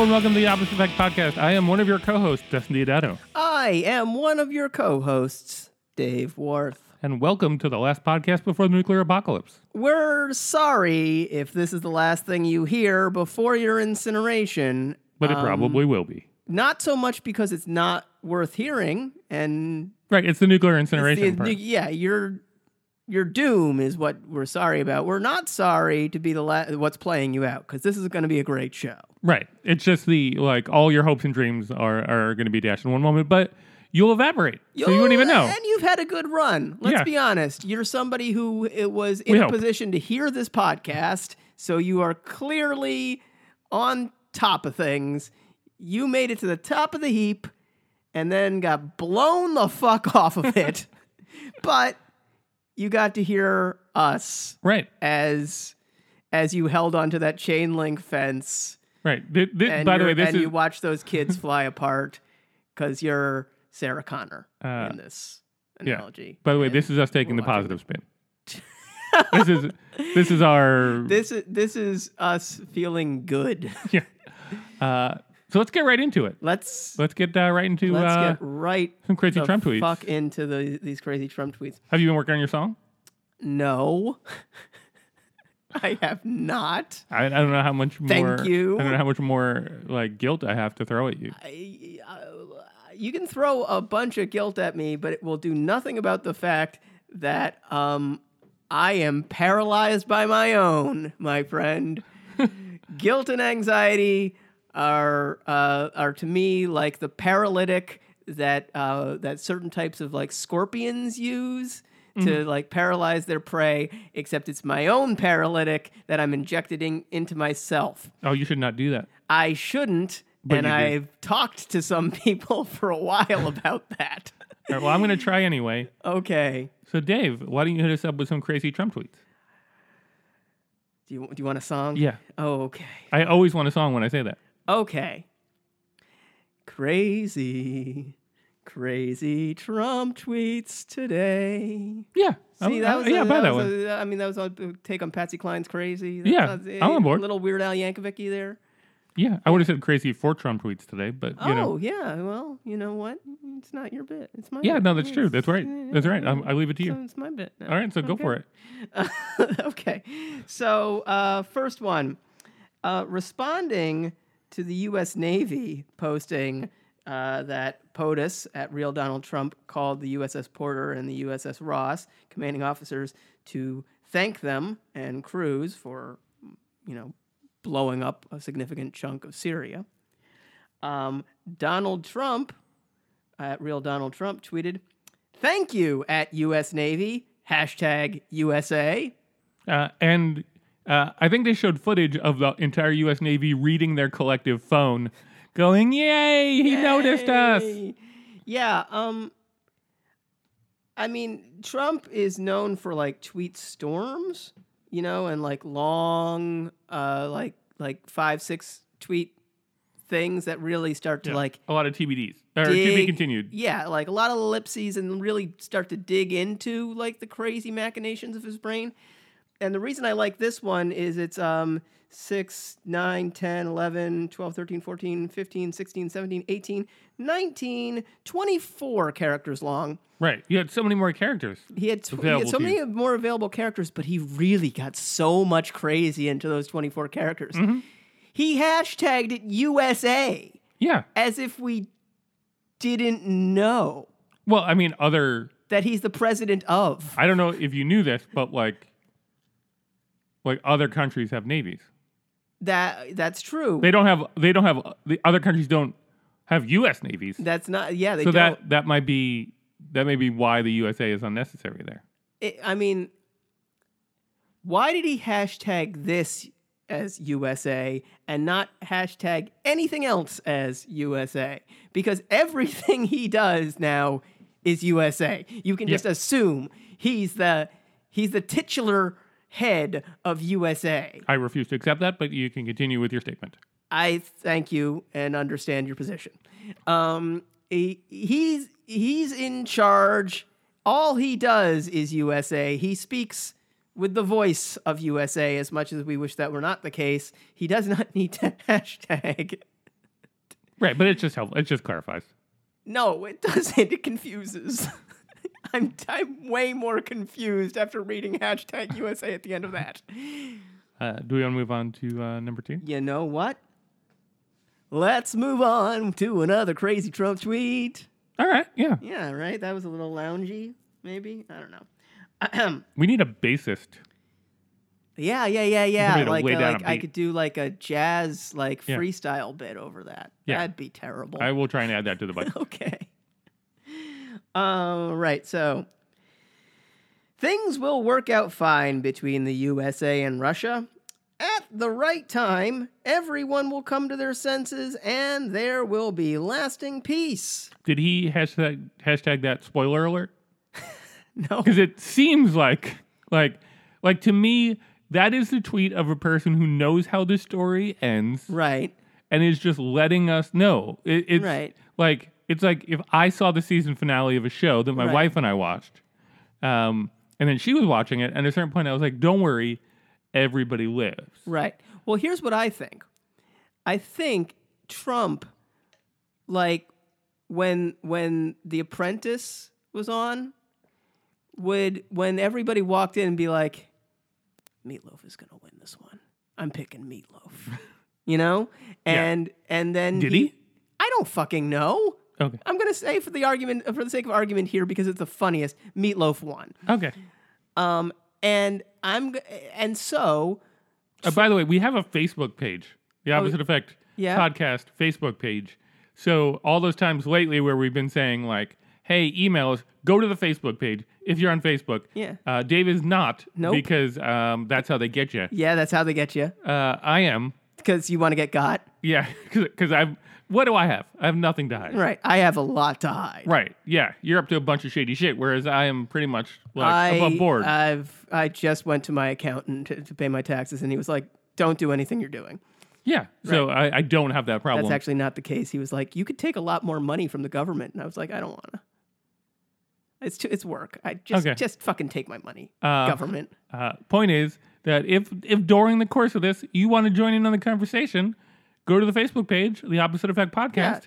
Hello and welcome to The Opposite Effect Podcast. I am one of your co-hosts, Destiny Diodato. I am one of your co-hosts, Dave Worth. And welcome to the last podcast before the nuclear apocalypse. We're sorry if this is the last thing you hear before your incineration. But it probably will be. Not so much because it's not worth hearing and... Right, it's the nuclear incineration part. Yeah, your doom is what we're sorry about. We're not sorry to be the what's playing you out, because this is going to be a great show. Right. It's just the, like, all your hopes and dreams are going to be dashed in one moment, but you'll evaporate. So you won't even know. And you've had a good run. Let's be honest. You're somebody who was in a position to hear this podcast, so you are clearly on top of things. You made it to the top of the heap and then got blown the fuck off of it. But... you got to hear us, right? As you held onto that chain link fence, right? By the way, you watched those kids fly apart because you're Sarah Connor in this analogy. Yeah. By the way, this is us taking the positive spin. This is us feeling good. Yeah. So let's get right into it. Let's get right into some crazy Trump tweets. Fuck into these crazy Trump tweets. Have you been working on your song? No, I have not. I don't know how much. Thank you. I don't know how much more like guilt I have to throw at you. You can throw a bunch of guilt at me, but it will do nothing about the fact that I am paralyzed by my own, my friend. Guilt and anxiety are to me like the paralytic that certain types of like scorpions use to like paralyze their prey, except it's my own paralytic that I'm injecting into myself. Oh, you should not do that. I shouldn't, but and I've talked to some people for a while about that. All right, well, I'm going to try anyway. Okay. So, Dave, why don't you hit us up with some crazy Trump tweets? Do you want a song? Yeah. Oh, okay. I always want a song when I say that. Okay. Crazy Trump tweets today. Yeah. See, that was one. That was a take on Patsy Cline's crazy. I'm on board. A little Weird Al Yankovic-y there. Yeah, I would have said crazy for Trump tweets today, but you know. Oh, yeah. Well, you know what? It's not your bit. It's my bit. Yeah, no, that's true. That's right. That's right. I leave it to you. So it's my bit. No. All right, so go for it. Okay. So, first one, responding to the U.S. Navy posting that POTUS at Real Donald Trump called the USS Porter and the USS Ross commanding officers to thank them and crews for, blowing up a significant chunk of Syria. Donald Trump, at Real Donald Trump, tweeted, "Thank you at U.S. Navy, #USA." And I think they showed footage of the entire U.S. Navy reading their collective phone, going, "Yay, he noticed us." Yeah, Trump is known for, like, tweet storms, and, like, long, like 5-6 tweet things that really start to, like... a lot of TBDs. Or to be continued. Yeah, like, a lot of ellipses and really start to dig into, like, the crazy machinations of his brain. And the reason I like this one is it's 6, 9, 10, 11, 12, 13, 14, 15, 16, 17, 18, 19, 24 characters long. Right. You had so many more characters. He had so many more available characters, but he really got so much crazy into those 24 characters. Mm-hmm. He hashtagged it USA. Yeah. As if we didn't know. Well, that he's the president of. I don't know if you knew this, but like other countries have navies. That's true. They don't have the other countries don't have U.S. navies. That's not. Yeah, they. So don't. that may be why the USA is unnecessary there. Why did he hashtag this as USA and not hashtag anything else as USA? Because everything he does now is USA. You can just assume he's the titular head of USA. I refuse to accept that, but you can continue with your statement. I thank you and understand your position. He's in charge. All he does is USA. He speaks with the voice of USA as much as we wish that were not the case. He does not need to hashtag Right, but it's just helpful. It just clarifies. No, it doesn't. It confuses. I'm way more confused after reading hashtag USA at the end of that. Do we want to move on to number two? You know what? Let's move on to another crazy Trump tweet. All right, yeah. Yeah, right? That was a little loungy, maybe? I don't know. We need a bassist. Yeah. Like I could do like a jazz freestyle bit over that. Yeah. That'd be terrible. I will try and add that to the budget. Okay. Right, so things will work out fine between the USA and Russia. At the right time, everyone will come to their senses and there will be lasting peace. Did he hashtag that spoiler alert? No. Because it seems like to me, that is the tweet of a person who knows how this story ends. Right. And is just letting us know. It's right. Like... It's like if I saw the season finale of a show that my wife and I watched, and then she was watching it, and at a certain point I was like, don't worry, everybody lives. Right. Well, here's what I think. I think Trump, like when The Apprentice was on, when everybody walked in and be like, Meatloaf is going to win this one. I'm picking Meatloaf. You know? And then... Did he? I don't fucking know. Okay. I'm going to say for the sake of argument here, because it's the funniest, Meatloaf won. Okay. And so. By the way, we have a Facebook page, The Opposite Effect Podcast Facebook page. So all those times lately where we've been saying like, hey, email us, go to the Facebook page if you're on Facebook. Yeah. Dave is not. Nope. Because that's how they get you. Yeah, that's how they get you. I am. Because you want to get got? Yeah, because I've... What do I have? I have nothing to hide. Right. I have a lot to hide. Right. Yeah. You're up to a bunch of shady shit, whereas I am pretty much above board. I just went to my accountant to pay my taxes, and he was like, don't do anything you're doing. Yeah. Right. So I don't have that problem. That's actually not the case. He was like, you could take a lot more money from the government. And I was like, I don't want to. It's work. Just fucking take my money, government. Point is that if during the course of this, you want to join in on the conversation... Go to the Facebook page, The Opposite Effect Podcast,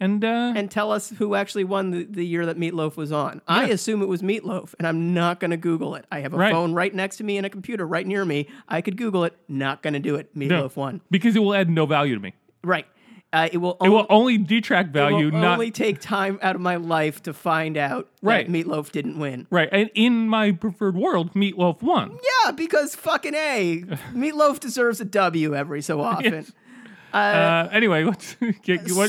and tell us who actually won the year that Meatloaf was on. Yeah. I assume it was Meatloaf, and I'm not going to Google it. I have a phone right next to me and a computer right near me. I could Google it. Not going to do it. Meatloaf won. Because it will add no value to me. Right. It will only detract value. It will only take time out of my life to find out that Meatloaf didn't win. Right. And in my preferred world, Meatloaf won. Yeah, because fucking A. Meatloaf deserves a W every so often. Yes. Anyway, what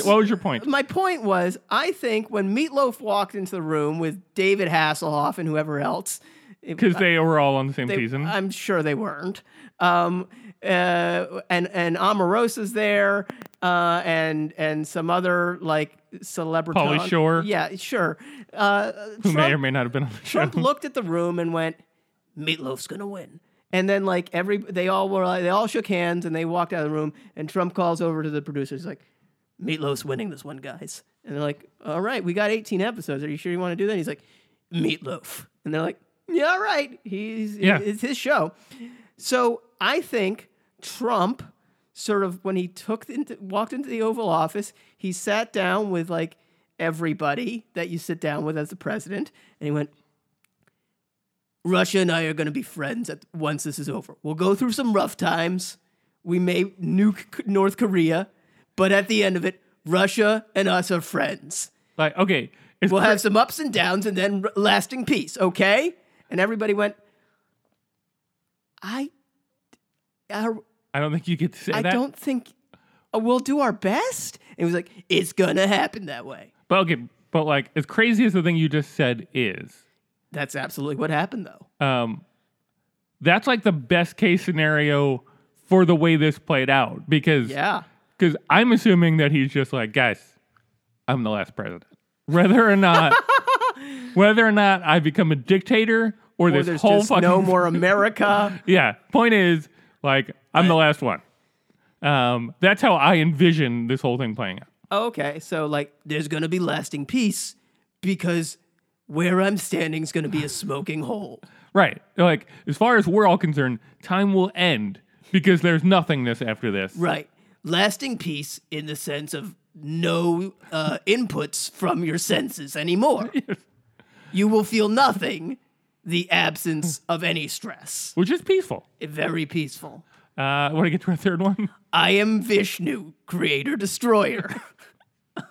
was your point? My point was, I think when Meatloaf walked into the room with David Hasselhoff and whoever else... Because they were all on the same season. I'm sure they weren't. And Omarosa's there, and some other, celebrity. Pauly Shore. Yeah, sure. Who Trump, may or may not have been on the show. Trump looked at the room and went, Meatloaf's gonna win. And then, they all shook hands and they walked out of the room. And Trump calls over to the producers, like, Meatloaf's winning this one, guys. And they're like, all right, we got 18 episodes. Are you sure you want to do that? And he's like, Meatloaf. And they're like, yeah, all right. It's his show. So I think Trump, sort of, when he walked into the Oval Office, he sat down with everybody that you sit down with as the president, and he went, Russia and I are going to be friends once this is over. We'll go through some rough times. We may nuke North Korea, but at the end of it, Russia and us are friends. We'll have some ups and downs and then lasting peace, okay? And everybody went, I don't think you get to say that. I don't think... we'll do our best? And he was like, it's going to happen that way. But as crazy as the thing you just said is... That's absolutely what happened, though. That's the best case scenario for the way this played out, because I'm assuming that he's just like, guys, I'm the last president, whether or not I become a dictator or this whole fucking no more America. Yeah, point is, I'm the last one. That's how I envision this whole thing playing out. Okay, so there's gonna be lasting peace because. Where I'm standing is going to be a smoking hole. Right. As far as we're all concerned, time will end because there's nothingness after this. Right. Lasting peace in the sense of no inputs from your senses anymore. You will feel nothing, the absence of any stress. Which is peaceful. Very peaceful. Want to get to our third one? I am Vishnu, creator, destroyer.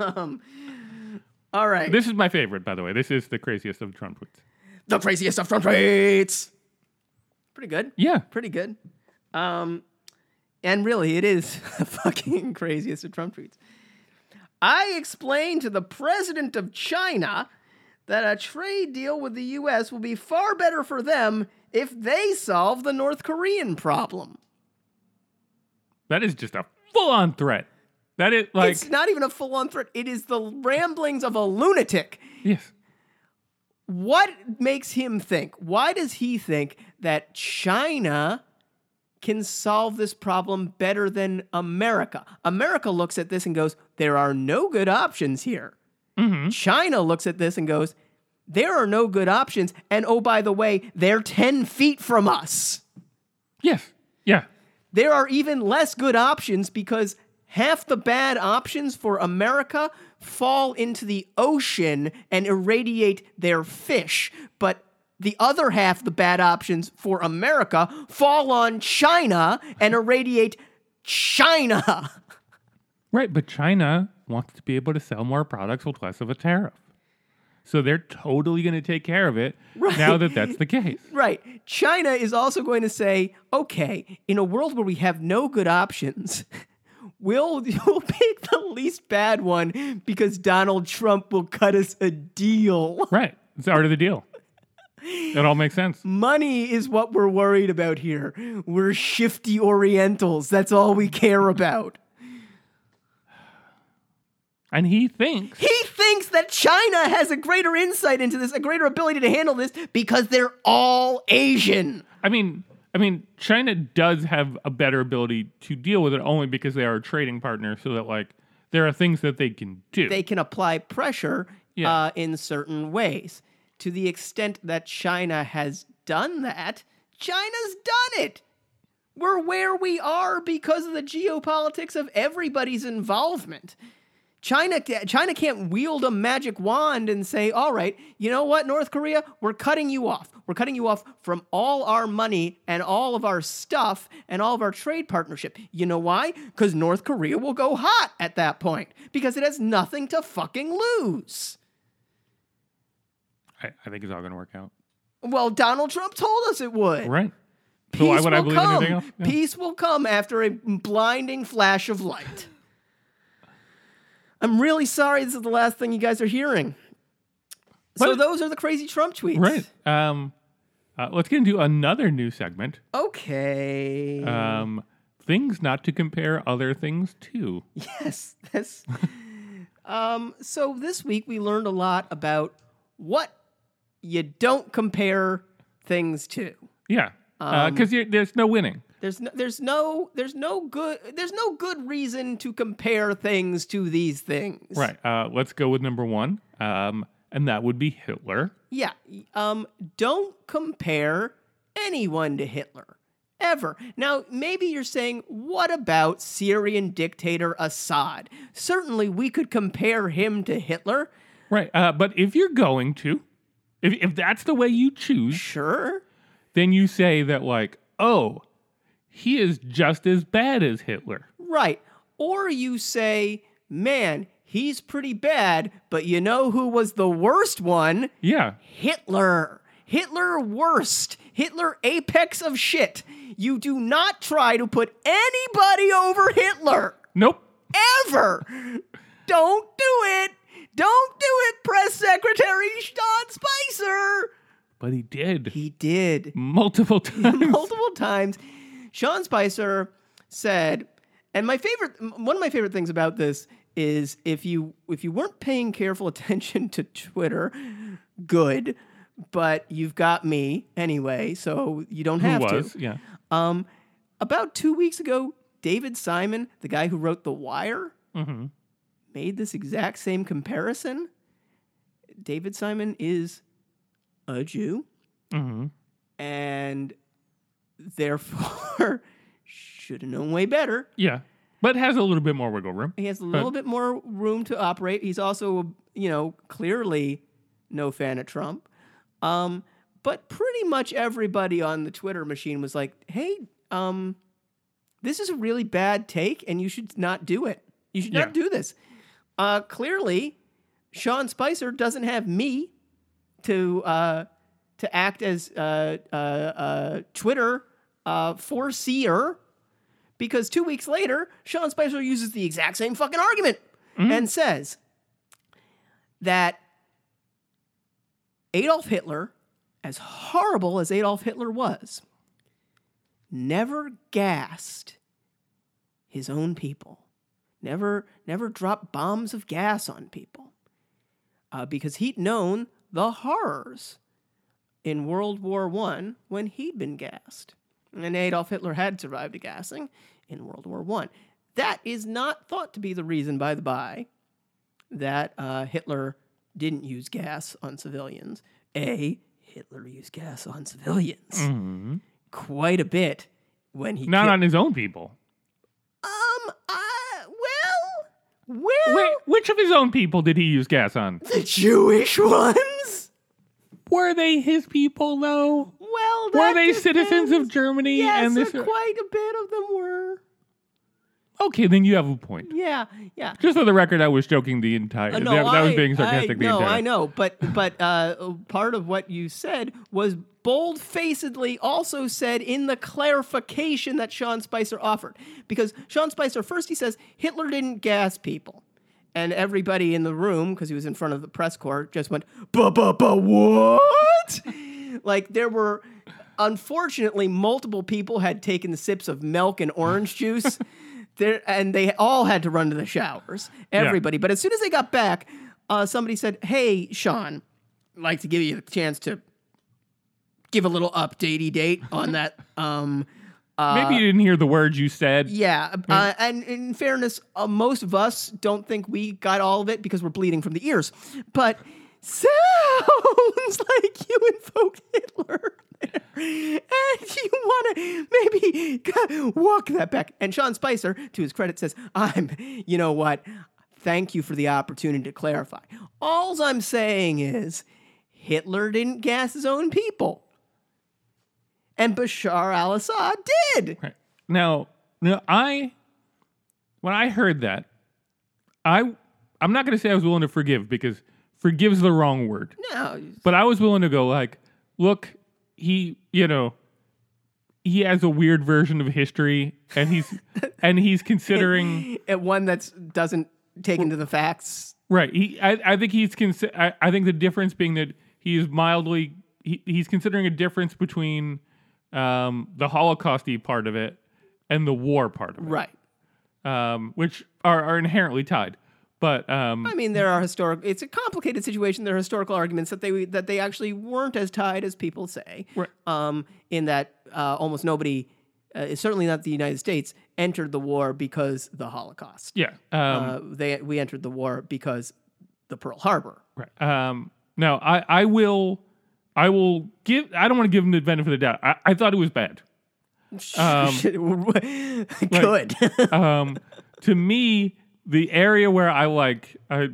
All right. This is my favorite, by the way. This is the craziest of Trump tweets. The craziest of Trump tweets. Pretty good. Yeah. Pretty good. And really, it is the fucking craziest of Trump tweets. I explained to the president of China that a trade deal with the U.S. will be far better for them if they solve the North Korean problem. That is just a full-on threat. That is like... It's not even a full-on threat. It is the ramblings of a lunatic. Yes. What makes him think? Why does he think that China can solve this problem better than America? America looks at this and goes, there are no good options here. Mm-hmm. China looks at this and goes, there are no good options. And oh, by the way, they're 10 feet from us. Yes. Yeah. There are even less good options because half the bad options for America fall into the ocean and irradiate their fish. But the other half, the bad options for America, fall on China and irradiate China. Right, but China wants to be able to sell more products with less of a tariff. So they're totally going to take care of it now that that's the case. Right. China is also going to say, okay, in a world where we have no good options, we'll pick the least bad one because Donald Trump will cut us a deal. Right. It's the art of the deal. It all makes sense. Money is what we're worried about here. We're shifty Orientals. That's all we care about. And he thinks that China has a greater insight into this, a greater ability to handle this because they're all Asian. I mean, China does have a better ability to deal with it only because they are a trading partner, so that like there are things that they can do. They can apply pressure in certain ways. To the extent that China has done that, China's done it. We're where we are because of the geopolitics of everybody's involvement. China can't wield a magic wand and say, all right, you know what, North Korea, we're cutting you off. We're cutting you off from all our money and all of our stuff and all of our trade partnership. You know why? Because North Korea will go hot at that point because it has nothing to fucking lose. I think it's all going to work out. Well, Donald Trump told us it would. Right. So why would I believe anything else? Yeah. Peace will come after a blinding flash of light. I'm really sorry this is the last thing you guys are hearing. So those are the crazy Trump tweets. Right. Let's get into another new segment. Okay. Things not to compare other things to. Yes. That's, so this week we learned a lot about what you don't compare things to. Yeah. Because there's no winning. There's no good reason to compare things to these things. Right. Let's go with number one, and that would be Hitler. Yeah. Don't compare anyone to Hitler ever. Now, maybe you're saying, what about Syrian dictator Assad? Certainly, we could compare him to Hitler. Right. But if you're going to, if that's the way you choose, sure, then you say that like, oh, he is just as bad as Hitler. Right. Or you say, man, he's pretty bad, but you know who was the worst one? Yeah. Hitler. Hitler worst. Hitler apex of shit. You do not try to put anybody over Hitler. Nope. Ever. Don't do it. Don't do it, Press Secretary Sean Spicer. But he did. He did. Multiple times. Multiple times. Sean Spicer said, and one of my favorite things about this is if you weren't paying careful attention to Twitter, good, but you've got me anyway, so you don't have to. Yeah. About 2 weeks ago, David Simon, the guy who wrote The Wire, mm-hmm. made this exact same comparison. David Simon is a Jew, mm-hmm. and therefore should have known way better. Yeah. But has a little bit more wiggle room. He has a little bit more room to operate. He's also, you know, clearly no fan of Trump. But pretty much everybody on the Twitter machine was like, hey, this is a really bad take, and you should not do it. You should not do this. Clearly, Sean Spicer doesn't have me to act as Twitter foreseer, because 2 weeks later, Sean Spicer uses the exact same fucking argument and says that Adolf Hitler, as horrible as Adolf Hitler was, never gassed his own people, never dropped bombs of gas on people, because he'd known the horrors in World War I when he'd been gassed. And Adolf Hitler had survived a gassing in World War I. That is not thought to be the reason, by the by, that Hitler didn't use gas on civilians. Hitler used gas on civilians quite a bit when he not on his own people. Well, wait, which of his own people did he use gas on? The Jewish ones. Were they his people though? Well, were they citizens of Germany? Yes, and quite a bit of them were. Okay, then you have a point. Yeah, yeah. Just for the record, I was joking the entire... I was being sarcastic the entire... No, I know, but part of what you said was bold-facedly also said in the clarification that Sean Spicer offered. Because Sean Spicer, first he says, Hitler didn't gas people. And everybody in the room, because he was in front of the press corps, just went, what? Like, there were... Unfortunately, multiple people had taken the sips of milk and orange juice... And they all had to run to the showers, everybody. Yeah. But as soon as they got back, somebody said, hey, Sean, I'd like to give you a chance to give a little updatey date on that. Maybe you didn't hear the words you said. Yeah. And in fairness, most of us don't think we got all of it because we're bleeding from the ears. But sounds like you invoked Hitler. And you want to maybe walk that back. And Sean Spicer, to his credit, says, you know what? Thank you for the opportunity to clarify. All I'm saying is Hitler didn't gas his own people. And Bashar al-Assad did. Right. Now, when I heard that, I'm not going to say I was willing to forgive, because forgive's the wrong word. No. But I was willing to go like, look... He has a weird version of history, and he's considering one that doesn't take into the facts. Right. I think the difference being that he's considering a difference between the Holocaust-y part of it and the war part of it. Right. Which are inherently tied. But it's a complicated situation. There are historical arguments that they actually weren't as tied as people say. Right. In that almost nobody, certainly not the United States, entered the war because the Holocaust. Yeah. We entered the war because the Pearl Harbor. Right. Now I don't want to give him the benefit of the doubt. I thought it was bad. Good. To me. The area where I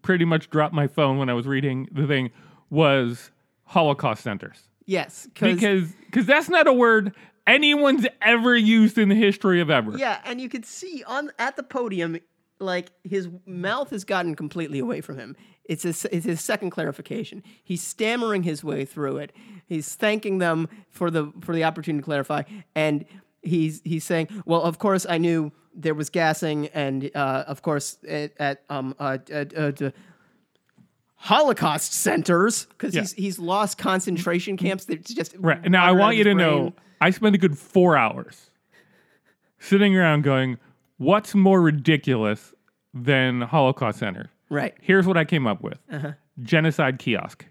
pretty much dropped my phone when I was reading the thing was Holocaust centers. Yes. Because that's not a word anyone's ever used in the history of ever. Yeah, and you could see at the podium, like, his mouth has gotten completely away from him. It's his second clarification. He's stammering his way through it. He's thanking them for the opportunity to clarify, and he's saying, well, of course I knew... There was gassing, and of course, at Holocaust centers, because he's lost concentration camps. That's just right now. I want you to know, I spent a good 4 hours sitting around going, "What's more ridiculous than Holocaust center?" Right. Here's what I came up with: genocide kiosk.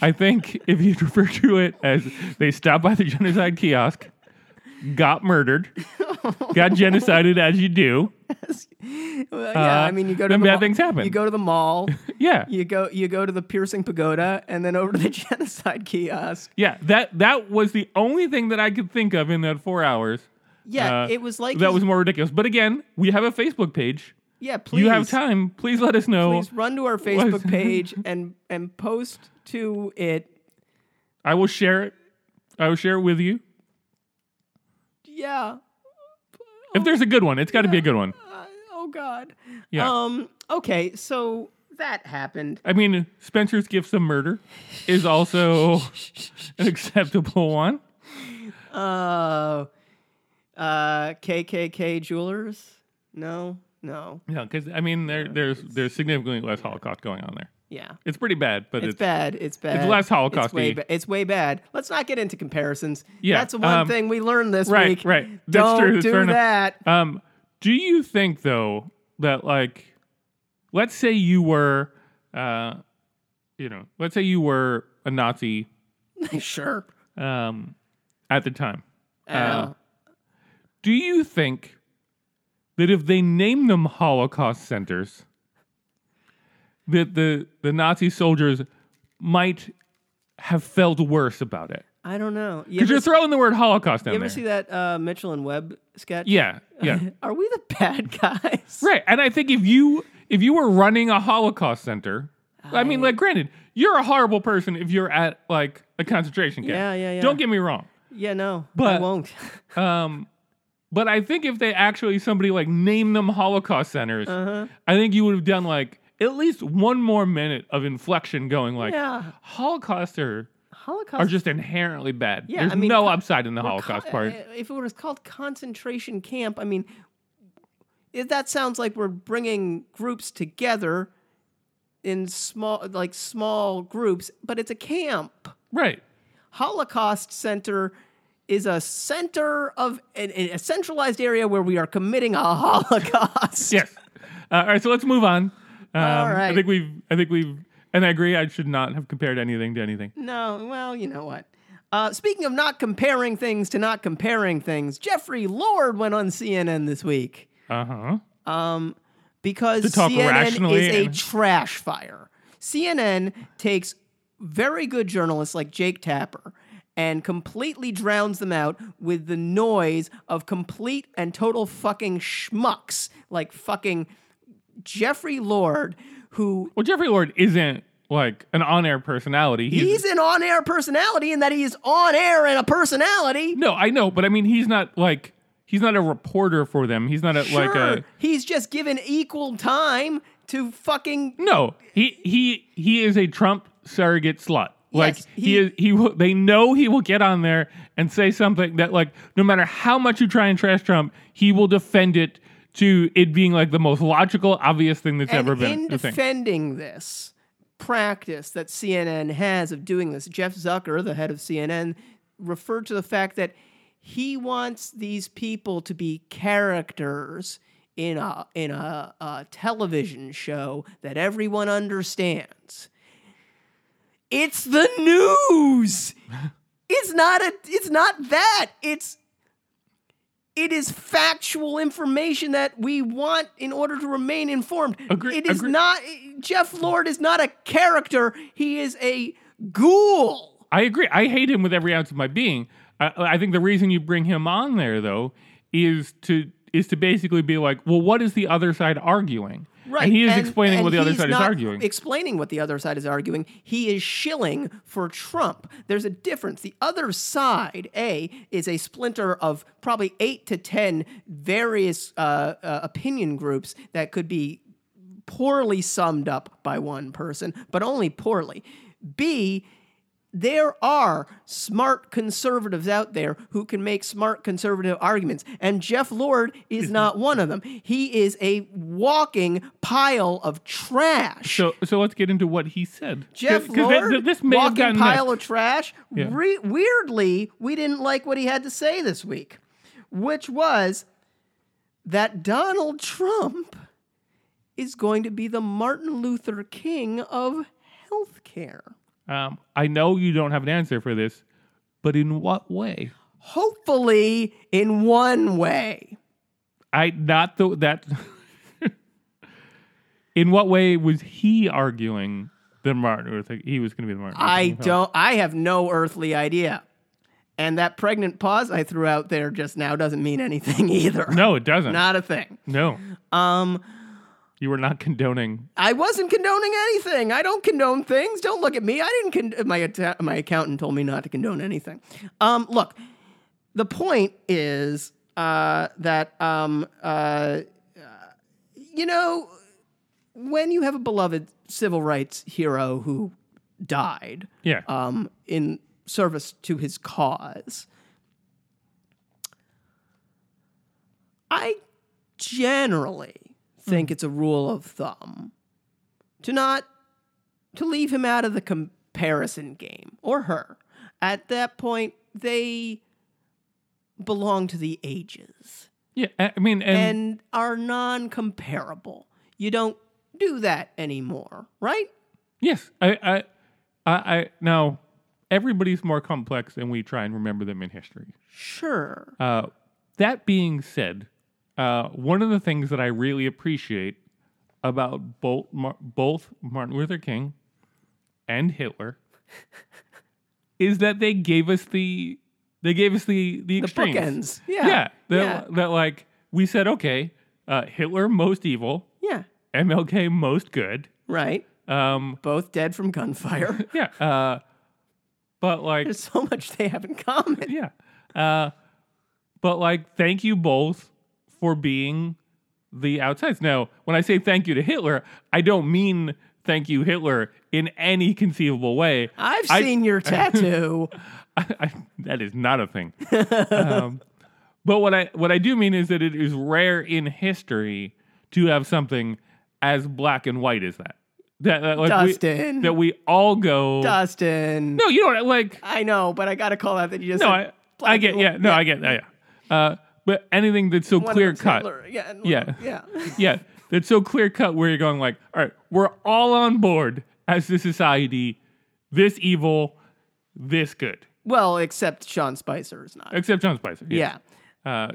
I think if you refer to it as they stopped by the genocide kiosk. Got murdered, got genocided as you do. Well, yeah, you go to then the bad things happen. You go to the mall. Yeah, you go to the piercing pagoda, and then over to the genocide kiosk. Yeah, that was the only thing that I could think of in that 4 hours Yeah, it was like... That was more ridiculous. But again, we have a Facebook page. Yeah, please. You have time. Please let us know. Please run to our Facebook page and post to it. I will share it. I will share it with you. Yeah. If there's a good one, it's got to be a good one. Oh, God. Yeah. Okay, so... That happened. I mean, Spencer's Gifts of Murder is also an acceptable one. KKK Jewelers? No. No, because I mean, there's significantly less Holocaust going on there. Yeah, it's pretty bad, but it's bad. It's less Holocaust-y. It's way bad. Let's not get into comparisons. Yeah, that's one thing we learned this week. Right. That's Don't true. Do that. Do you think though that like? Let's say you were, a Nazi. Sure. At the time. Do you think that if they name them Holocaust centers, that the Nazi soldiers might have felt worse about it? I don't know. Because you're throwing the word Holocaust down there. You ever see that Mitchell and Webb sketch? Yeah. Are we the bad guys? Right. And I think if you were running a Holocaust center, I mean, like, granted, you're a horrible person if you're at, like, a concentration camp. Yeah. Don't get me wrong. Yeah, no, but, I won't. But I think if they actually, somebody, like, named them Holocaust centers, I think you would have done, like, at least one more minute of inflection going, like, Holocaust are just inherently bad. Yeah, There's no upside in the Holocaust part. If it was called concentration camp, I mean... That sounds like we're bringing groups together in small groups, but it's a camp. Right. Holocaust Center is a center of a centralized area where we are committing a Holocaust. Yes. All right. So let's move on. All right. I agree. I should not have compared anything to anything. No. Well, you know what? Speaking of not comparing things to not comparing things, Jeffrey Lord went on CNN this week. Because CNN is a trash fire. CNN takes very good journalists like Jake Tapper and completely drowns them out with the noise of complete and total fucking schmucks like fucking Jeffrey Lord, who... Well, Jeffrey Lord isn't like an on-air personality. He's an on-air personality in that he is on air and a personality. No, I know, but I mean, he's not like... He's not a reporter for them. He's not like a... He's just given equal time to fucking... No, he is a Trump surrogate slut. Like, yes, he will, they know he will get on there and say something that, like, no matter how much you try and trash Trump, he will defend it to it being, like, the most logical, obvious thing that's ever been. And in defending this practice that CNN has of doing this, Jeff Zucker, the head of CNN, referred to the fact that he wants these people to be characters in a television show that everyone understands. It's the news. It's not that. It is factual information that we want in order to remain informed. Not Jeff Lord is not a character. He is a ghoul. I agree. I hate him with every ounce of my being. I think the reason you bring him on there, though, is to basically be like, well, what is the other side arguing? Right. And he is explaining what the other side is arguing. Explaining what the other side is arguing. He is shilling for Trump. There's a difference. The other side, A, is a splinter of probably 8 to 10 various opinion groups that could be poorly summed up by one person, but only poorly. B, there are smart conservatives out there who can make smart conservative arguments, and Jeff Lord is not one of them. He is a walking pile of trash. So let's get into what he said. Jeff Lord, this walking pile of trash. Yeah. Weirdly, we didn't like what he had to say this week, which was that Donald Trump is going to be the Martin Luther King of healthcare. I know you don't have an answer for this, but in what way? Hopefully, in one way. In what way was he arguing that Martin Luther? He was going to be the Martin Luther King? I have no earthly idea. And that pregnant pause I threw out there just now doesn't mean anything either. No, it doesn't. Not a thing. No. You were not condoning. I wasn't condoning anything. I don't condone things. Don't look at me. I didn't. My accountant told me not to condone anything. Look, the point is that, you know, when you have a beloved civil rights hero who died in service to his cause, I generally think it's a rule of thumb to leave him out of the comparison game, or her. At that point, they belong to the ages. Yeah, I mean, and are non-comparable. You don't do that anymore, right? Yes, I now. Everybody's more complex than we try and remember them in history. Sure. That being said, one of the things that I really appreciate about both Martin Luther King and Hitler is that they gave us the extremes. The bookends. Yeah. That, like, we said, okay, Hitler most evil. Yeah. MLK most good. Right. Both dead from gunfire. Yeah. But like, there's so much they have in common. Yeah, but like, thank you both for being the outsides. Now, when I say thank you to Hitler, I don't mean thank you Hitler in any conceivable way. I've seen your tattoo. That is not a thing. But what I do mean is that it is rare in history to have something as black and white as that. Dustin. We all go... Dustin. No, you don't, like... I know, but I gotta call out that you just... No, I get... Yeah, no, yeah. I get that, yeah. But anything that's so clear-cut... Yeah, that's so clear-cut where you're going like, all right, we're all on board as the society, this evil, this good. Well, except Sean Spicer is not. Except Sean Spicer, yeah.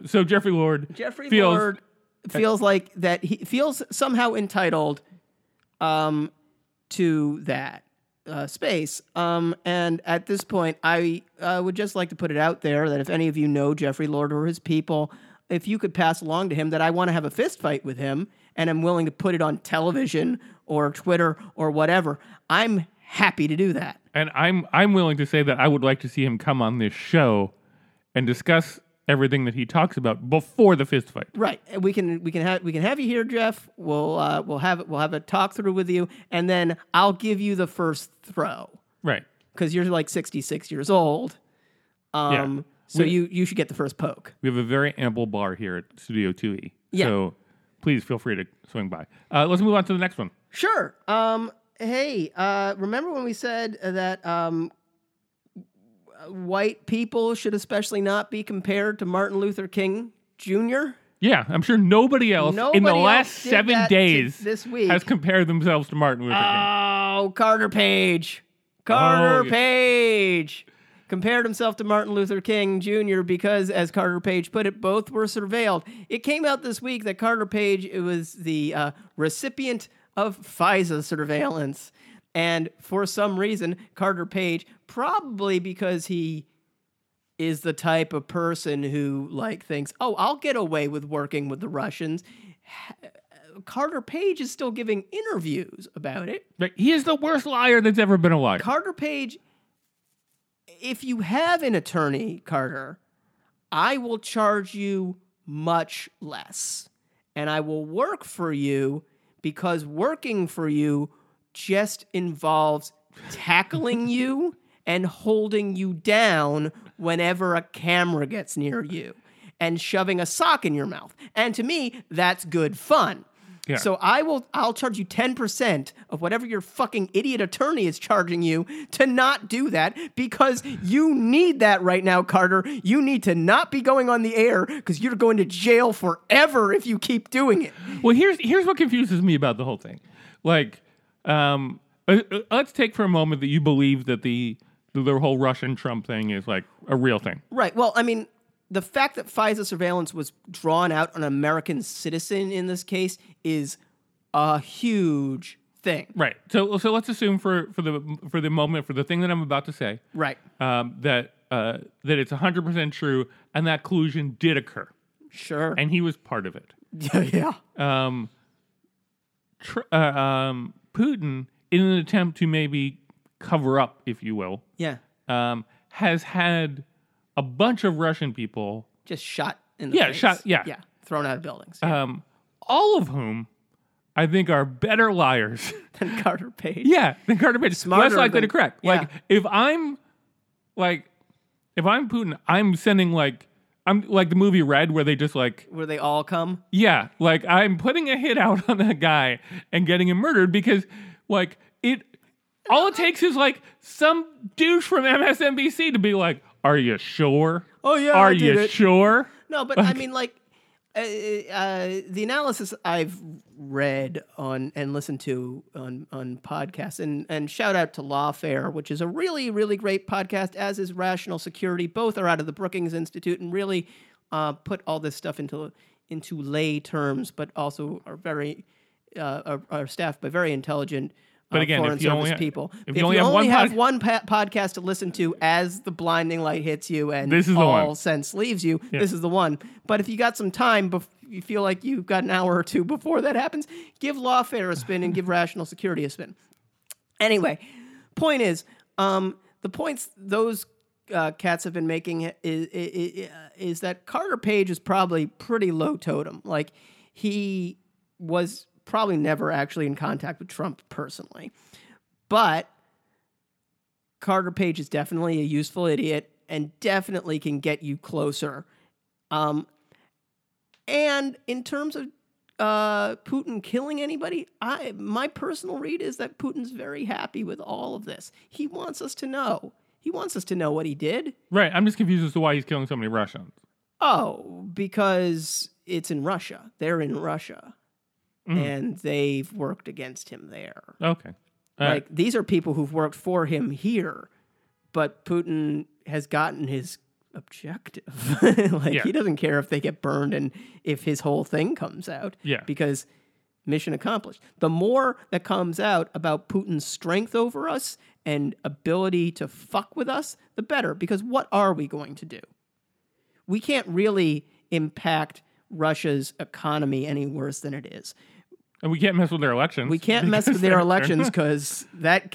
So Jeffrey Lord feels like that... He feels somehow entitled... to that space. And at this point, I would just like to put it out there that if any of you know Jeffrey Lord or his people, if you could pass along to him that I want to have a fist fight with him and I'm willing to put it on television or Twitter or whatever, I'm happy to do that. And I'm willing to say that I would like to see him come on this show and discuss everything that he talks about before the fist fight. Right. We can have you here, Jeff. We'll have a talk through with you, and then I'll give you the first throw. Right. Because you're like 66 years old. So you should get the first poke. We have a very ample bar here at Studio 2E. Yeah. So please feel free to swing by. Let's move on to the next one. Sure. Hey, remember when we said that white people should especially not be compared to Martin Luther King Jr.? Yeah, I'm sure nobody else in the last 7 days this week has compared themselves to Martin Luther King. Carter Page compared himself to Martin Luther King Jr. because, as Carter Page put it, both were surveilled. It came out this week that Carter Page was the recipient of FISA surveillance. And for some reason, Carter Page, probably because he is the type of person who, like, thinks, oh, I'll get away with working with the Russians. Carter Page is still giving interviews about it. He is the worst liar that's ever been a liar. Carter Page, if you have an attorney, Carter, I will charge you much less. And I will work for you because working for you just involves tackling you and holding you down whenever a camera gets near you and shoving a sock in your mouth. And to me, that's good fun. Yeah. So I'll charge you 10% of whatever your fucking idiot attorney is charging you to not do that, because you need that right now, Carter. You need to not be going on the air because you're going to jail forever if you keep doing it. Well, here's what confuses me about the whole thing. Like, let's take for a moment that you believe that the whole Russian Trump thing is like a real thing. Right. Well, I mean, the fact that FISA surveillance was drawn out on an American citizen in this case is a huge thing. Right. So let's assume for the moment, for the thing that I'm about to say, right, that that it's 100% true and that collusion did occur. Sure. And he was part of it. Yeah. Putin, in an attempt to maybe cover up, if you will, has had a bunch of Russian people just shot in the face. Thrown out of buildings. All of whom I think are better liars than Carter Page. Yeah, than Carter Page. Smarter. Less likely to correct. Yeah. Like if I'm Putin, I'm sending I'm like the movie Red, where they just where they all come. Yeah, I'm putting a hit out on that guy and getting him murdered because all it takes is some douche from MSNBC to be like, "Are you sure? Oh yeah, are you sure?" No, but I mean the analysis I've read on and listened to on podcasts, and shout out to Lawfare, which is a really, really great podcast, as is Rational Security. Both are out of the Brookings Institute and really put all this stuff into lay terms, but also are are staffed by very intelligent but again, foreign service people. If you only have one podcast to listen to as the blinding light hits you and all sense leaves you, this is the one. But if you got some time, you feel like you've got an hour or two before that happens, give Lawfare a spin and give Rational Security a spin. Anyway, point is, the points those cats have been making is that Carter Page is probably pretty low totem. Like, he was probably never actually in contact with Trump personally. But Carter Page is definitely a useful idiot and definitely can get you closer. And in terms of Putin killing anybody, my personal read is that Putin's very happy with all of this. He wants us to know. He wants us to know what he did. Right. I'm just confused as to why he's killing so many Russians. Oh, because it's in Russia. They're in Russia. Mm. And they've worked against him there. Okay. These are people who've worked for him here, but Putin has gotten his objective. He doesn't care if they get burned and if his whole thing comes out. Yeah. Because mission accomplished. The more that comes out about Putin's strength over us and ability to fuck with us, the better. Because what are we going to do? We can't really impact Russia's economy any worse than it is. And we can't mess with their elections. We can't mess with their elections because that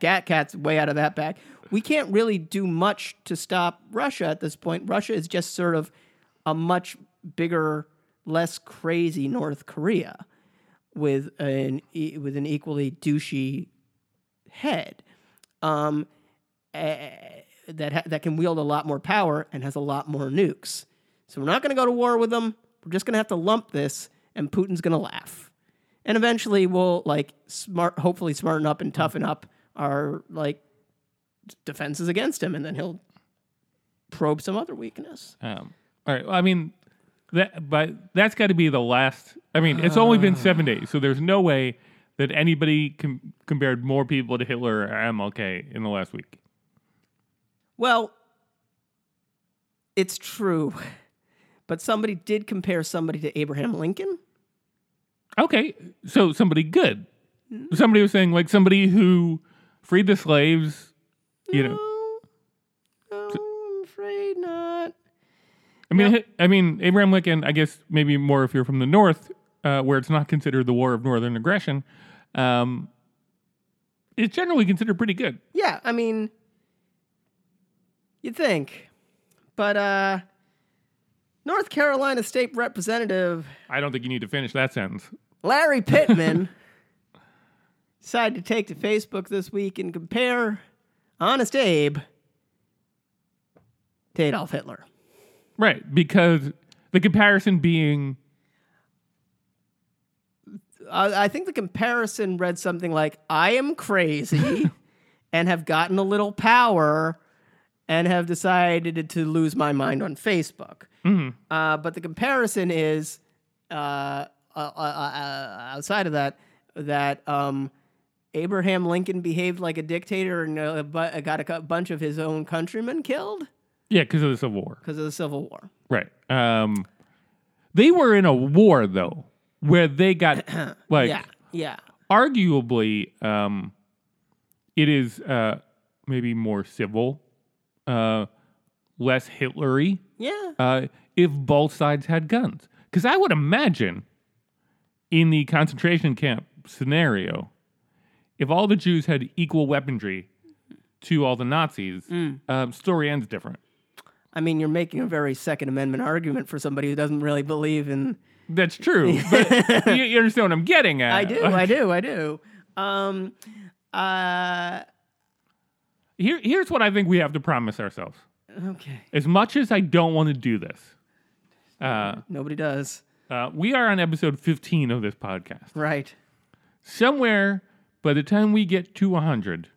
cat's way out of that bag. We can't really do much to stop Russia at this point. Russia is just sort of a much bigger, less crazy North Korea with an equally douchey head that can wield a lot more power and has a lot more nukes. So we're not going to go to war with them. We're just going to have to lump this, and Putin's going to laugh. And eventually we'll hopefully smarten up and toughen up our defenses against him, and then he'll probe some other weakness. All right. Well, I mean, that's got to be the last. I mean, it's only been 7 days, so there's no way that anybody compared more people to Hitler or MLK in the last week. Well, it's true. But somebody did compare somebody to Abraham Lincoln. Okay, so somebody good. Somebody was saying, somebody who freed the slaves, you know. No, I'm afraid not. I mean, Abraham Lincoln, I guess maybe more if you're from the North, where it's not considered the War of Northern Aggression, it's generally considered pretty good. Yeah, I mean, you'd think. But, North Carolina State Representative... I don't think you need to finish that sentence. Larry Pittman decided to take to Facebook this week and compare Honest Abe to Adolf Hitler. Right, because the comparison being... I think the comparison read something like, I am crazy and have gotten a little power and have decided to lose my mind on Facebook. Mm-hmm. But the comparison is, outside of that Abraham Lincoln behaved like a dictator and got a bunch of his own countrymen killed? Yeah, because of the Civil War. Right. They were in a war, though, where they got, arguably, it is maybe more civil less Hitlery. Yeah. If both sides had guns. Because I would imagine in the concentration camp scenario, if all the Jews had equal weaponry to all the Nazis, story ends different. I mean, you're making a very Second Amendment argument for somebody who doesn't really believe in... That's true. But you understand what I'm getting at. I do. Here's what I think we have to promise ourselves. Okay. As much as I don't want to do this... Nobody does. We are on episode 15 of this podcast. Right. Somewhere, by the time we get to 100,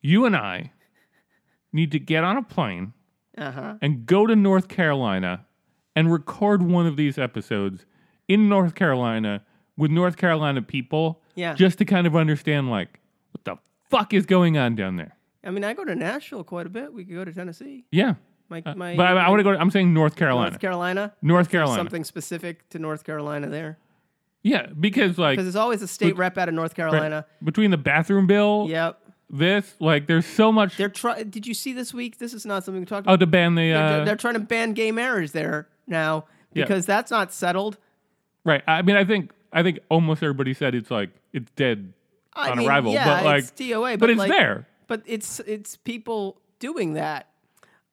you and I need to get on a plane and go to North Carolina and record one of these episodes in North Carolina with North Carolina people just to kind of understand, like, what the fuck is going on down there? I mean, I go to Nashville quite a bit. We could go to Tennessee. Yeah. But I want to go to, I'm saying North Carolina. Something specific to North Carolina there. Yeah, because like... Because there's always a state rep out of North Carolina. Between the bathroom bill, this, like there's so much... Did you see this week? This is not something we talked about. Oh, to ban the... They're trying to ban gay marriage there now because that's not settled. Right. I mean, I think almost everybody said it's like, it's dead on arrival. Yeah, but like, it's DOA. But it's like, there. But it's people doing that.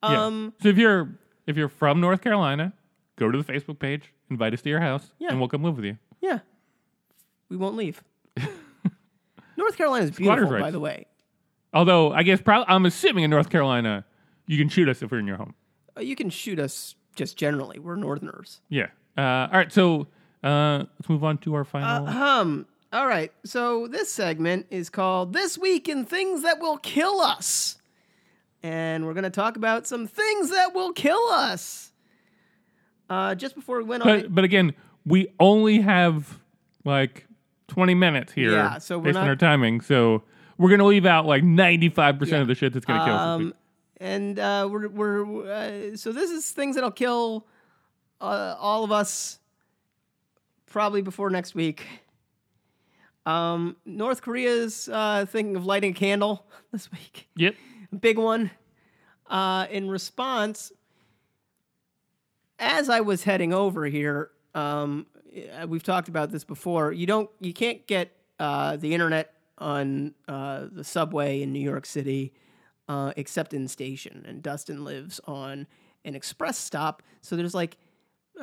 So if you're from North Carolina, go to the Facebook page, invite us to your house, and we'll come live with you. Yeah. We won't leave. North Carolina is beautiful, by the way. Although, I guess, I'm assuming in North Carolina, you can shoot us if we're in your home. You can shoot us just generally. We're Northerners. Yeah. All right, so let's move on to our final... All right, so this segment is called This Week in Things That Will Kill Us. And we're going to talk about some things that will kill us. Just before we went on... But again, we only have, 20 minutes here so based on our timing. So we're going to leave out, 95% of the shit that's going to kill us this week. And so this is things that'll kill all of us probably before next week. North Korea's thinking of lighting a candle this week. Yep. Big one. In response, as I was heading over here, we've talked about this before. You can't get the internet on the subway in New York City except in station. And Dustin lives on an express stop, so there's a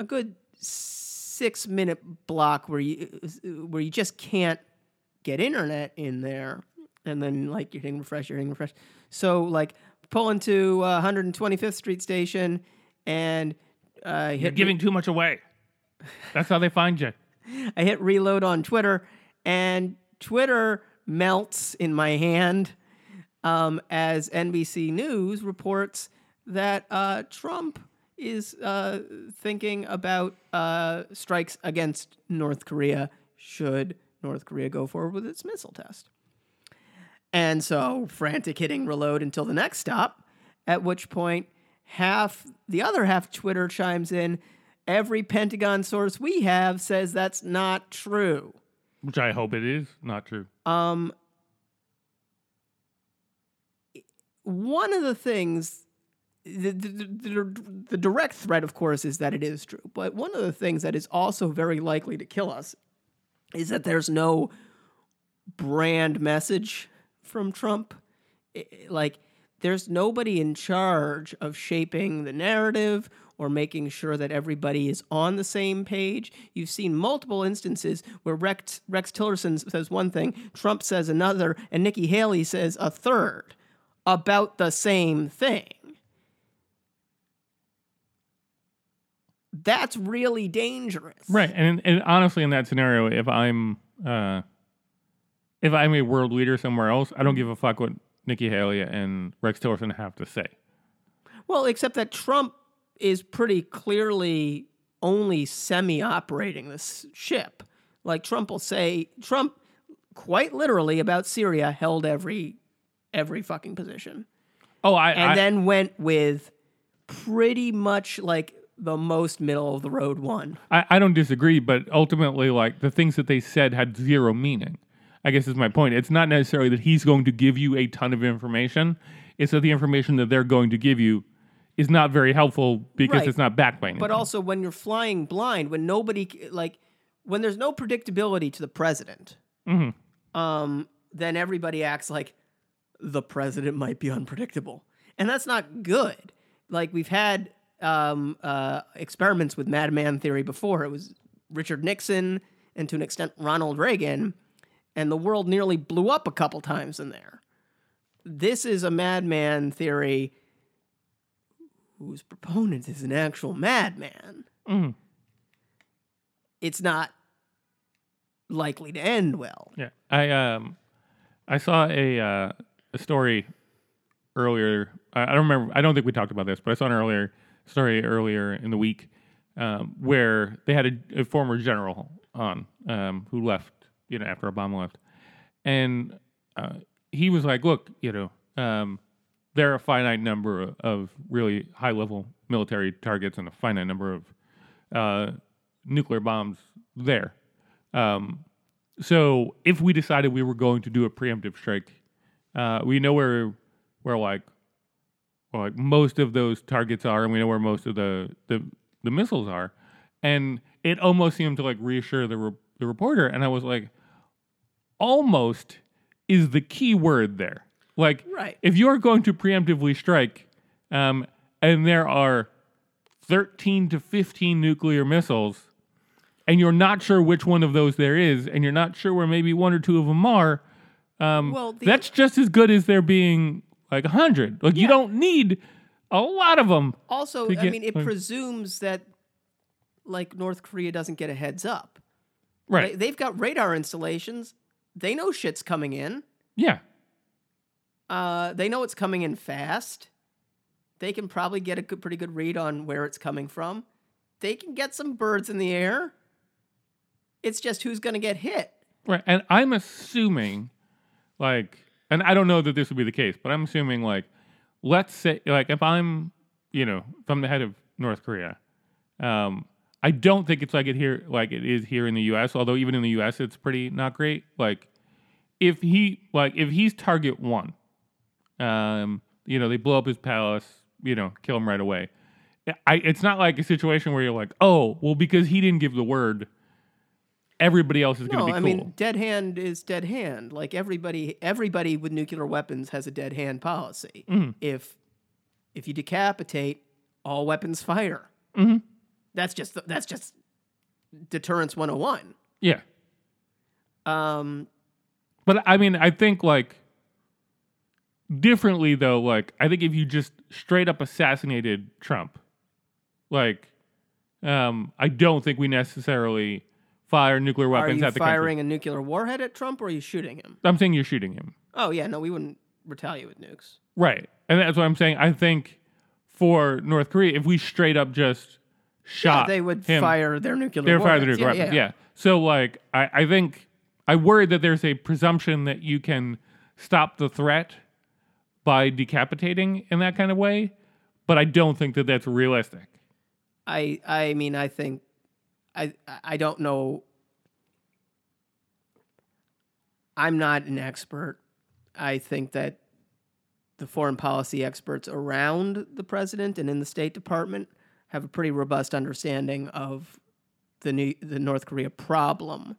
good 6-minute block where you just can't get internet in there. And then, you're hitting refresh, So, pull into 125th Street Station and... you're giving too much away. That's how they find you. I hit reload on Twitter, and Twitter melts in my hand as NBC News reports that Trump is thinking about strikes against North Korea should North Korea go forward with its missile test. And so, frantic hitting reload until the next stop, at which point the other half Twitter chimes in, every Pentagon source we have says that's not true. Which I hope it is not true. One of the things, the direct threat, of course, is that it is true. But one of the things that is also very likely to kill us is that there's no brand message from Trump. There's nobody in charge of shaping the narrative or making sure that everybody is on the same page. You've seen multiple instances where Rex Tillerson says one thing, Trump says another, and Nikki Haley says a third about the same thing. That's really dangerous. Right, and honestly, in that scenario, if I'm a world leader somewhere else, I don't give a fuck what Nikki Haley and Rex Tillerson have to say. Well, except that Trump is pretty clearly only semi-operating this ship. Trump will say, Trump, quite literally, about Syria, held every fucking position. Then went with pretty much, the most middle-of-the-road one. I don't disagree, but ultimately, the things that they said had zero meaning. I guess is my point. It's not necessarily that he's going to give you a ton of information. It's that the information that they're going to give you is not very helpful because it's not backlighting. But also when you're flying blind, when nobody, like, when there's no predictability to the president, then everybody acts like the president might be unpredictable. And that's not good. Like, we've had experiments with madman theory before. It was Richard Nixon and, to an extent, Ronald Reagan, and the world nearly blew up a couple times in there. This is a madman theory whose proponent is an actual madman. Mm. It's not likely to end well. Yeah, I saw a story earlier. I don't remember. I don't think we talked about this, but I saw an earlier story earlier in the week where they had a former general on who left, you know, after Obama left, and he was like, "Look, you know, there are a finite number of really high-level military targets and a finite number of nuclear bombs there. So if we decided we were going to do a preemptive strike, we know where most of those targets are, and we know where most of the missiles are." And it almost seemed to like reassure the reporter, and I was like, almost is the key word there. Like, if you're going to preemptively strike, and there are 13 to 15 nuclear missiles, and you're not sure which one of those there is, and you're not sure where maybe one or two of them are, that's just as good as there being like 100. Like, you don't need a lot of them. Also, it presumes that, like, North Korea doesn't get a heads up. Right. They've got radar installations. They know shit's coming in. Yeah. They know it's coming in fast. They can probably get a pretty good read on where it's coming from. They can get some birds in the air. It's just who's going to get hit. Right. And I'm assuming, like, and I don't know that this would be the case, but I'm assuming, like, let's say, like, if I'm, you know, if I'm the head of North Korea, I don't think it's like it here, like it is here in the U.S. Although even in the U.S., it's pretty not great. Like, if he's target one, you know, they blow up his palace, you know, kill him right away. It's not like a situation where you're like, oh, well, because he didn't give the word, everybody else is going to be cool. No, I mean, dead hand is dead hand. Like, everybody with nuclear weapons has a dead hand policy. Mm-hmm. If you decapitate, all weapons fire. Mm-hmm. That's just deterrence 101. Yeah. But I mean, I think, like, differently though, like, I think if you just straight up assassinated Trump, like, I don't think we necessarily fire nuclear weapons at the country. Are you firing a nuclear warhead at Trump, or are you shooting him? I'm saying you're shooting him. Oh yeah, no, we wouldn't retaliate with nukes. Right, and that's what I'm saying. I think for North Korea, if we straight up just shot they would him. Fire their nuclear weapons. They would fire their nuclear weapons, yeah. So, like, I think I worry that there's a presumption that you can stop the threat by decapitating in that kind of way, but I don't think that that's realistic. I mean, I think I don't know. I'm not an expert. I think that the foreign policy experts around the president and in the State Department have a pretty robust understanding of the North Korea problem.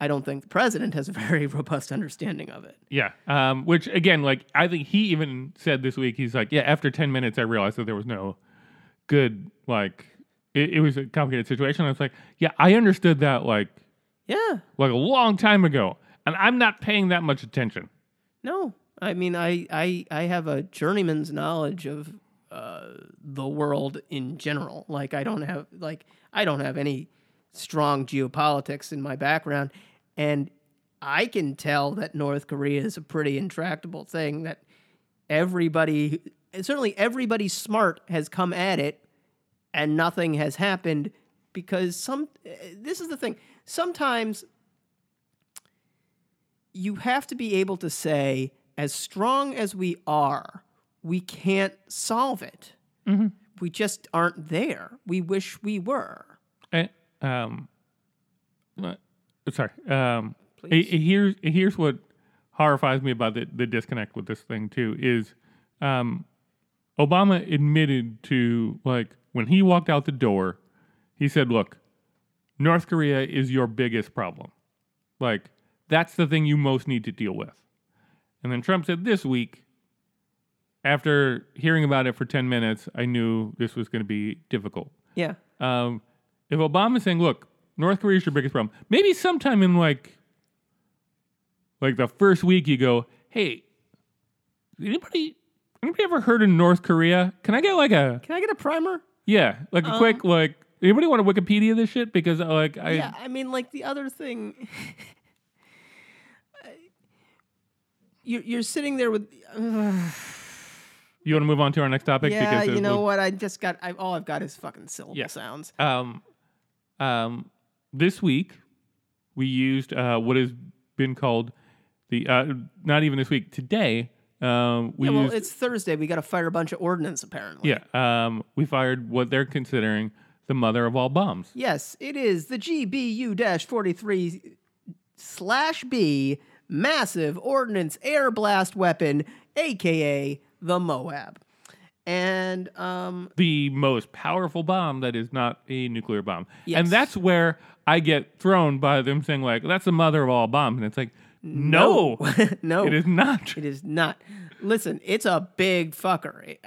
I don't think the president has a very robust understanding of it. Yeah, which, again, like, I think he even said this week, he's like, yeah, after 10 minutes, I realized that there was no good, like, it was a complicated situation. I was like, yeah, I understood that, like a long time ago, and I'm not paying that much attention. No, I mean, I have a journeyman's knowledge of the world in general. Like, I don't have any strong geopolitics in my background, and I can tell that North Korea is a pretty intractable thing, that everybody smart has come at it and nothing has happened, because this is the thing. Sometimes you have to be able to say, as strong as we are, we can't solve it. Mm-hmm. We just aren't there. We wish we were. Sorry. Here's what horrifies me about the disconnect with this thing, too, is Obama admitted to, like, when he walked out the door, he said, look, North Korea is your biggest problem. Like, that's the thing you most need to deal with. And then Trump said this week, after hearing about it for 10 minutes, I knew this was going to be difficult. Yeah. If Obama's saying, look, North Korea is your biggest problem, maybe sometime in like the first week you go, hey, anybody ever heard of North Korea? Can I get a primer? Yeah, like a quick, like, anybody want to Wikipedia this shit? Because, like, Yeah, I mean, like, the other thing... You're sitting there with... You want to move on to our next topic? Yeah, because you know what? All I've got is fucking syllable sounds. This week, we used what has been called the... not even this week, today... it's Thursday. We got to fire a bunch of ordnance, apparently. Yeah, we fired what they're considering the mother of all bombs. Yes, it is the GBU-43/B massive ordnance air blast weapon, a.k.a. the MOAB. And the most powerful bomb that is not a nuclear bomb. Yes. And that's where I get thrown by them saying, like, that's the mother of all bombs. And it's like, No, it is not. It is not. Listen, it's a big fucker.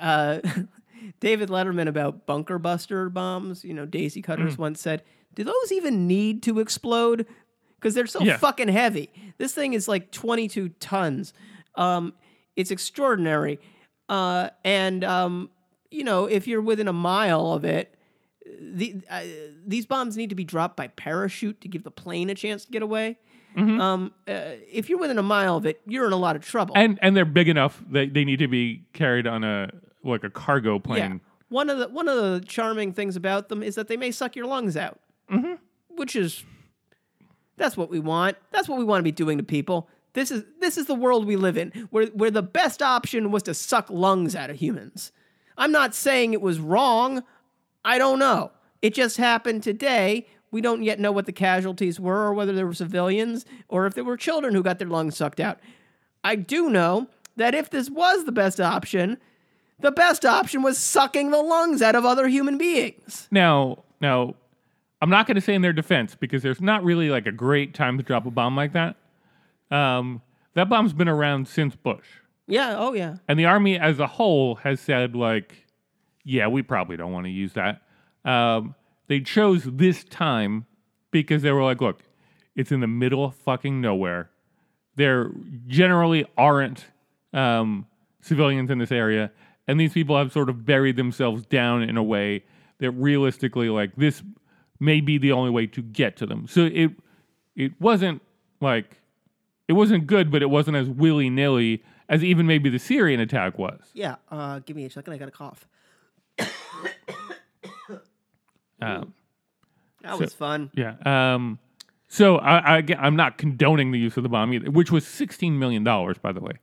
David Letterman about bunker buster bombs, you know, daisy cutters, once said, do those even need to explode? Because they're so fucking heavy. This thing is like 22 tons. It's extraordinary. You know, if you're within a mile of it, these bombs need to be dropped by parachute to give the plane a chance to get away. Mm-hmm. If you're within a mile of it, you're in a lot of trouble. And they're big enough that they need to be carried on a cargo plane. Yeah. One of the charming things about them is that they may suck your lungs out, which is that's what we want. That's what we want to be doing to people. This is the world we live in, where the best option was to suck lungs out of humans. I'm not saying it was wrong. I don't know. It just happened today. We don't yet know what the casualties were or whether there were civilians or if there were children who got their lungs sucked out. I do know that if this was the best option was sucking the lungs out of other human beings. Now, I'm not going to say in their defense because there's not really like a great time to drop a bomb like that. That bomb's been around since Bush. Yeah, oh yeah. And the Army as a whole has said like, yeah, we probably don't want to use that. They chose this time because they were like, look, it's in the middle of fucking nowhere. There generally aren't civilians in this area. And these people have sort of buried themselves down in a way that realistically, like, this may be the only way to get to them. So it wasn't good, but it wasn't as willy-nilly as even maybe the Syrian attack was. Yeah, give me a second. I got a cough. That was fun. Yeah. I'm not condoning the use of the bomb either, which was $16 million, by the way.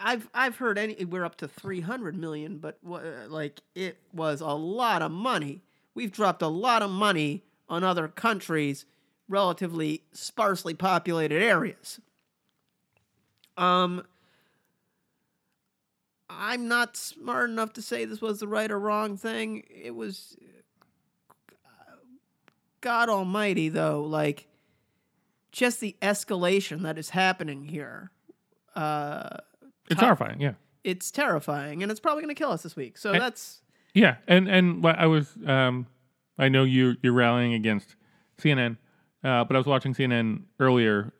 I've heard we're up to $300 million, but like it was a lot of money. We've dropped a lot of money on other countries, relatively sparsely populated areas. I'm not smart enough to say this was the right or wrong thing. It was... God almighty, though, like, just the escalation that is happening here. It's horrifying, yeah. It's terrifying, and it's probably going to kill us this week, so that's... Yeah, and I was... I know you're rallying against CNN, but I was watching CNN earlier,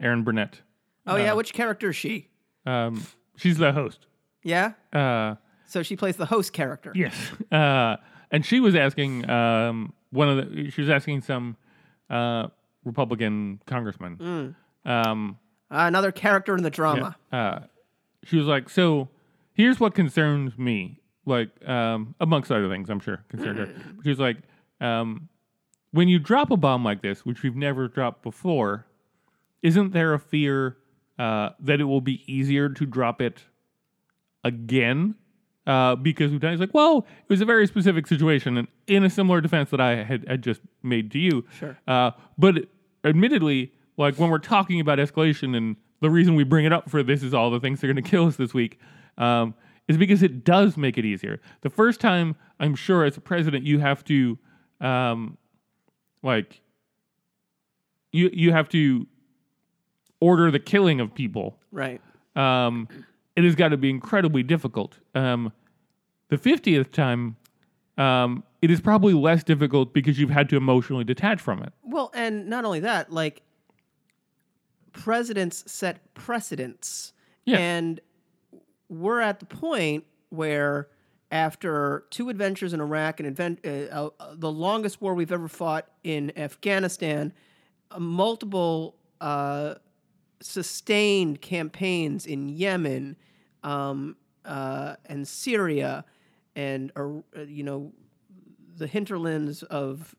Erin Burnett. Oh, yeah, which character is she? She's the host. Yeah? So she plays the host character. Yes. And she was asking... she was asking some Republican congressman. Another character in the drama. Yeah. She was like, so here's what concerns me, like, amongst other things, I'm sure, concerned her. She was like, when you drop a bomb like this, which we've never dropped before, isn't there a fear that it will be easier to drop it again? Because we've done, he's like, well, it was a very specific situation and in a similar defense that I had just made to you. Sure. But admittedly, like when we're talking about escalation and the reason we bring it up for this is all the things that are going to kill us this week, is because it does make it easier. The first time, I'm sure, as a president, you have to, you have to order the killing of people. Right. It has got to be incredibly difficult. The 50th time, it is probably less difficult because you've had to emotionally detach from it. Well, and not only that, like, presidents set precedents. Yeah. And we're at the point where after two adventures in Iraq and the longest war we've ever fought in Afghanistan, multiple sustained campaigns in Yemen and Syria and, the hinterlands of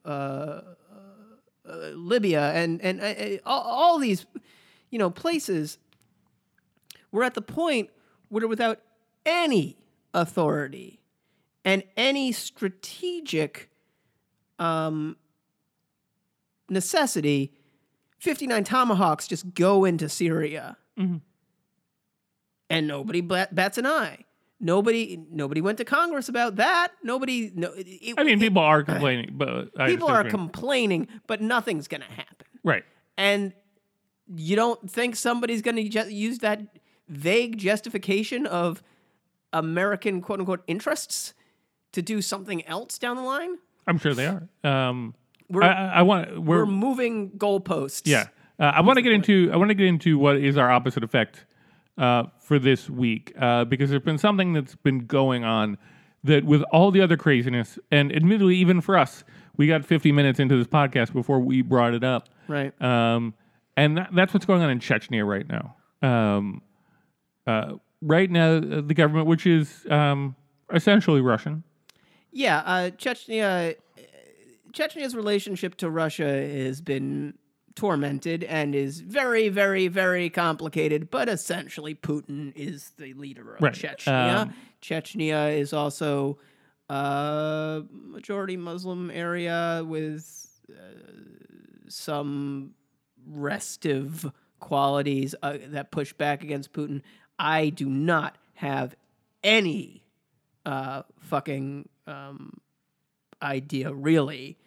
Libya and all these, places, we're at the point where without any authority and any strategic necessity, 59 Tomahawks just go into Syria, mm-hmm. and nobody bats an eye. Nobody went to Congress about that. People are complaining, but complaining, but nothing's going to happen. Right. And you don't think somebody's going to use that vague justification of American "quote unquote" interests to do something else down the line? I'm sure they are. We're moving goalposts. Yeah, I want to get into what is our opposite effect for this week, because there's been something that's been going on that, with all the other craziness, and admittedly, even for us, we got 50 minutes into this podcast before we brought it up. Right. And that's what's going on in Chechnya right now. Right now, the government, which is essentially Russian. Yeah, Chechnya's relationship to Russia has been tormented and is very, very, very complicated, but essentially Putin is the leader of Chechnya. Chechnya is also a majority Muslim area with some restive qualities that push back against Putin. I do not have any fucking idea, really,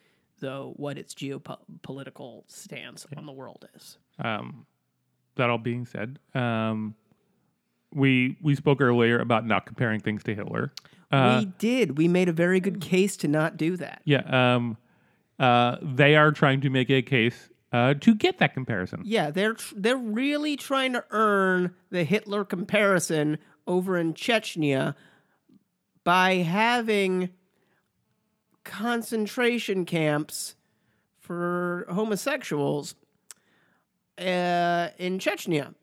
though, what its geopolitical stance on the world is. That all being said, we spoke earlier about not comparing things to Hitler. We did. We made a very good case to not do that. Yeah. They are trying to make a case to get that comparison. Yeah, they're really trying to earn the Hitler comparison over in Chechnya by having concentration camps for homosexuals in Chechnya,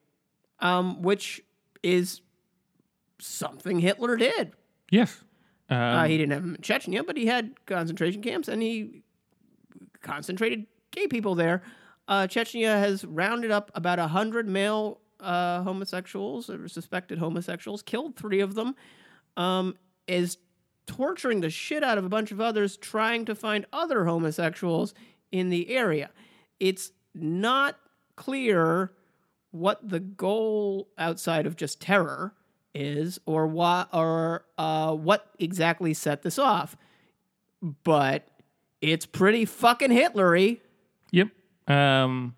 which is something Hitler did. Yes. He didn't have them in Chechnya, but he had concentration camps, and he concentrated gay people there. Chechnya has rounded up about 100 male homosexuals, or suspected homosexuals, killed 3 of them, is torturing the shit out of a bunch of others, trying to find other homosexuals in the area. It's not clear what the goal outside of just terror is, or why, or what exactly set this off. But it's pretty fucking Hitlery. Yep. And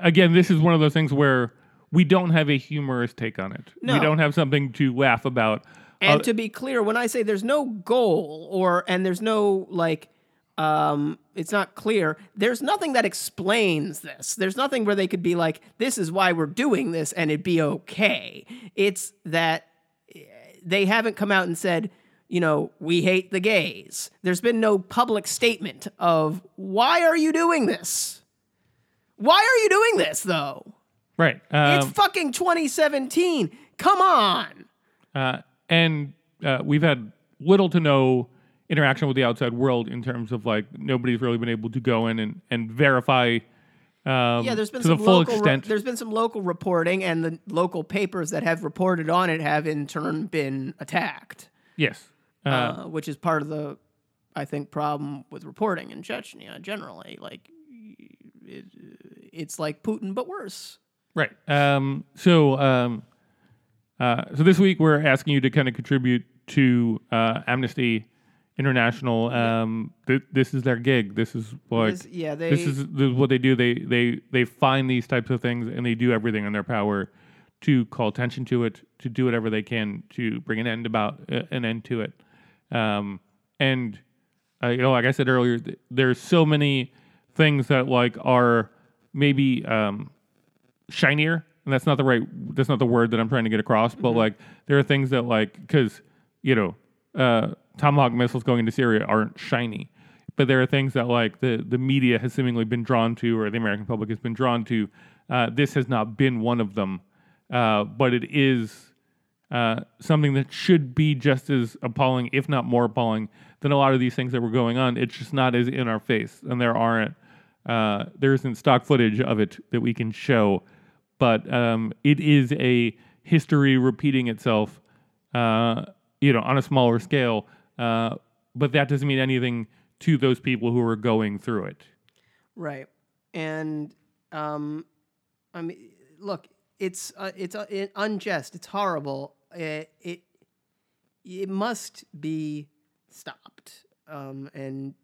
again, this is one of those things where we don't have a humorous take on it. No. We don't have something to laugh about. And to be clear, when I say there's no goal and there's no, it's not clear, there's nothing that explains this. There's nothing where they could be like, this is why we're doing this and it'd be okay. It's that they haven't come out and said, we hate the gays. There's been no public statement of, why are you doing this? Why are you doing this, though? Right. It's fucking 2017. Come on. And we've had little to no interaction with the outside world in terms of, nobody's really been able to go in and verify there's been to some the full extent. There's been some local reporting, and the local papers that have reported on it have in turn been attacked. Yes. Which is part of the, I think, problem with reporting in Chechnya generally. It's like Putin, but worse. Right. So So this week we're asking you to kind of contribute to Amnesty International. This is their gig. This is what they do. They find these types of things and they do everything in their power to call attention to it, to do whatever they can to bring an end to it. Like I said earlier, there's so many things that like are maybe shinier, and that's not the word that I'm trying to get across. But like there are things that Tomahawk missiles going into Syria aren't shiny, but there are things that like the media has seemingly been drawn to, or the American public has been drawn to. This has not been one of them, but it is something that should be just as appalling, if not more appalling, than a lot of these things that were going on. It's just not as in our face, and there isn't stock footage of it that we can show, but it is a history repeating itself, on a smaller scale. But that doesn't mean anything to those people who are going through it. Right. And, look, it's unjust. It's horrible. It must be stopped. And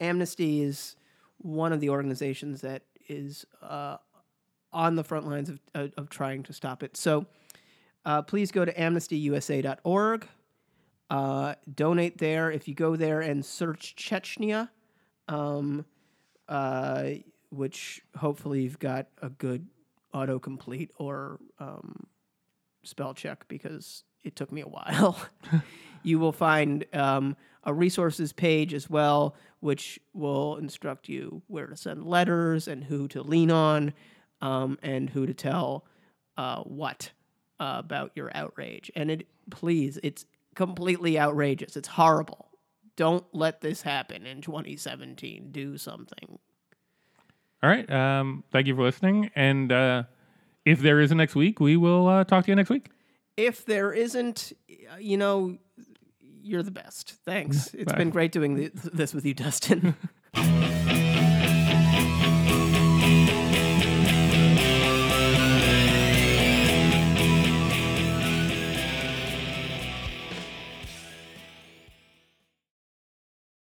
Amnesty is one of the organizations that is on the front lines of trying to stop it. So please go to amnestyusa.org. Donate there. If you go there and search Chechnya, which hopefully you've got a good autocomplete or spell check, because it took me a while. You will find a resources page as well, which will instruct you where to send letters and who to lean on, and who to tell about your outrage. And it's completely outrageous. It's horrible. Don't let this happen in 2017. Do something. All right. Thank you for listening. And if there is a next week, we will talk to you next week. If there isn't, you're the best. Thanks. It's been great doing this with you, Dustin.